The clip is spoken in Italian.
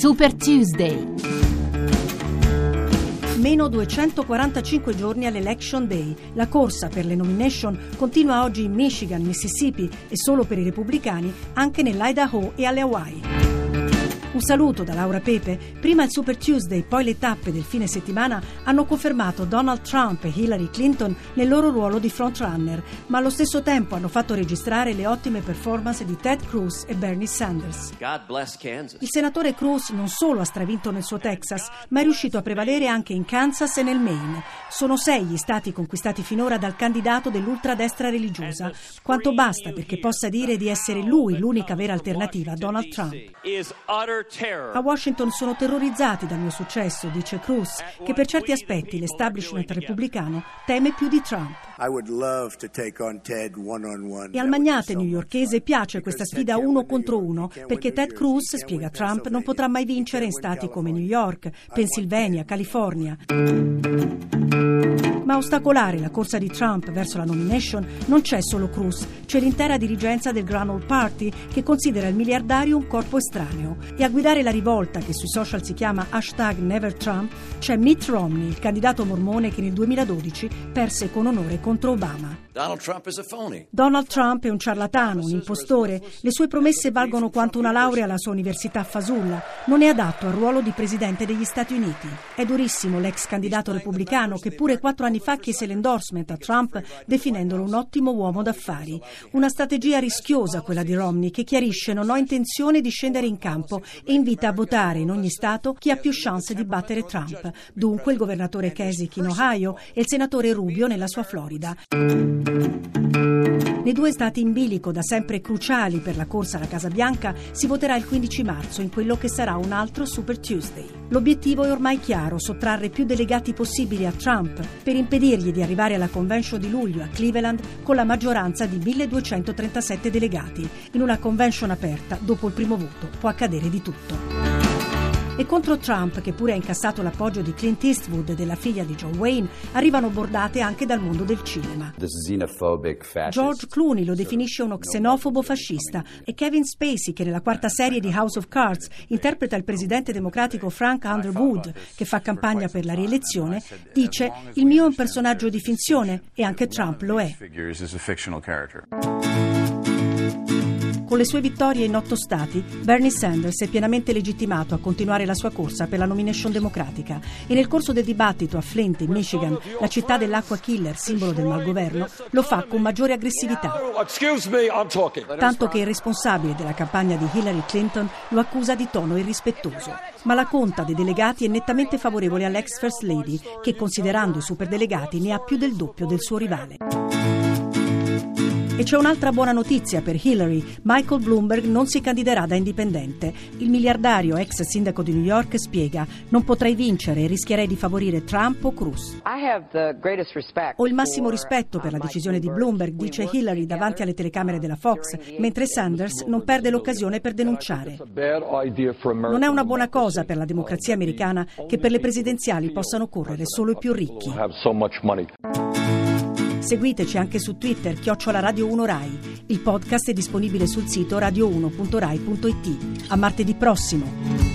Super Tuesday. Meno 245 giorni all'Election Day. La corsa per le nomination continua oggi in Michigan, Mississippi e solo per i repubblicani anche nell'Idaho e alle Hawaii. Un saluto da Laura Pepe. Prima il Super Tuesday, poi le tappe del fine settimana hanno confermato Donald Trump e Hillary Clinton nel loro ruolo di frontrunner, ma allo stesso tempo hanno fatto registrare le ottime performance di Ted Cruz e Bernie Sanders. Il senatore Cruz non solo ha stravinto nel suo Texas, ma è riuscito a prevalere anche in Kansas e nel Maine. Sono 6 gli stati conquistati finora dal candidato dell'ultradestra religiosa, quanto basta perché possa dire di essere lui l'unica vera alternativa a Donald Trump. A Washington sono terrorizzati dal mio successo, dice Cruz, che per certi aspetti l'establishment repubblicano teme più di Trump. E al magnate newyorkese piace questa sfida uno contro uno, perché Ted Cruz, spiega Trump, non potrà mai vincere in stati come New York, Pennsylvania, California. Ma a ostacolare la corsa di Trump verso la nomination non c'è solo Cruz, c'è l'intera dirigenza del Grand Old Party che considera il miliardario un corpo estraneo. E a guidare la rivolta, che sui social si chiama #NeverTrump, c'è Mitt Romney, il candidato mormone che nel 2012 perse con onore contro Obama. Donald Trump è un ciarlatano, un impostore. Le sue promesse valgono quanto una laurea alla sua università fasulla. Non è adatto al ruolo di presidente degli Stati Uniti. È durissimo l'ex candidato repubblicano che pure 4 anni fa chiese l'endorsement a Trump definendolo un ottimo uomo d'affari. Una strategia rischiosa quella di Romney, che chiarisce: non ho intenzione di scendere in campo, e invita a votare in ogni stato chi ha più chance di battere Trump, dunque il governatore Kasich in Ohio e il senatore Rubio nella sua Florida. Nei 2 stati in bilico, da sempre cruciali per la corsa alla Casa Bianca, si voterà il 15 marzo in quello che sarà un altro Super Tuesday. L'obiettivo è ormai chiaro: sottrarre più delegati possibili a Trump per impedirgli di arrivare alla convention di luglio a Cleveland con la maggioranza di 1237 delegati. In una convention aperta, dopo il primo voto, può accadere di tutto. E contro Trump, che pure ha incassato l'appoggio di Clint Eastwood e della figlia di John Wayne, arrivano bordate anche dal mondo del cinema. George Clooney lo definisce uno xenofobo fascista e Kevin Spacey, che nella 4ª serie di House of Cards interpreta il presidente democratico Frank Underwood, che fa campagna per la rielezione, dice: «Il mio è un personaggio di finzione e anche Trump lo è». Con le sue vittorie in 8 stati, Bernie Sanders è pienamente legittimato a continuare la sua corsa per la nomination democratica, e nel corso del dibattito a Flint, in Michigan, la città dell'acqua killer, simbolo del malgoverno, lo fa con maggiore aggressività, tanto che il responsabile della campagna di Hillary Clinton lo accusa di tono irrispettoso. Ma la conta dei delegati è nettamente favorevole all'ex First Lady, che, considerando i superdelegati, ne ha più del doppio del suo rivale. E c'è un'altra buona notizia per Hillary: Michael Bloomberg non si candiderà da indipendente. Il miliardario, ex sindaco di New York, spiega: «Non potrei vincere e rischierei di favorire Trump o Cruz». «Ho il massimo rispetto per la decisione di Bloomberg», dice Hillary davanti alle telecamere della Fox, mentre Sanders non perde l'occasione per denunciare. «Non è una buona cosa per la democrazia americana che per le presidenziali possano correre solo i più ricchi». Seguiteci anche su Twitter, @Radio 1 Rai. Il podcast è disponibile sul sito radio1.rai.it. A martedì prossimo!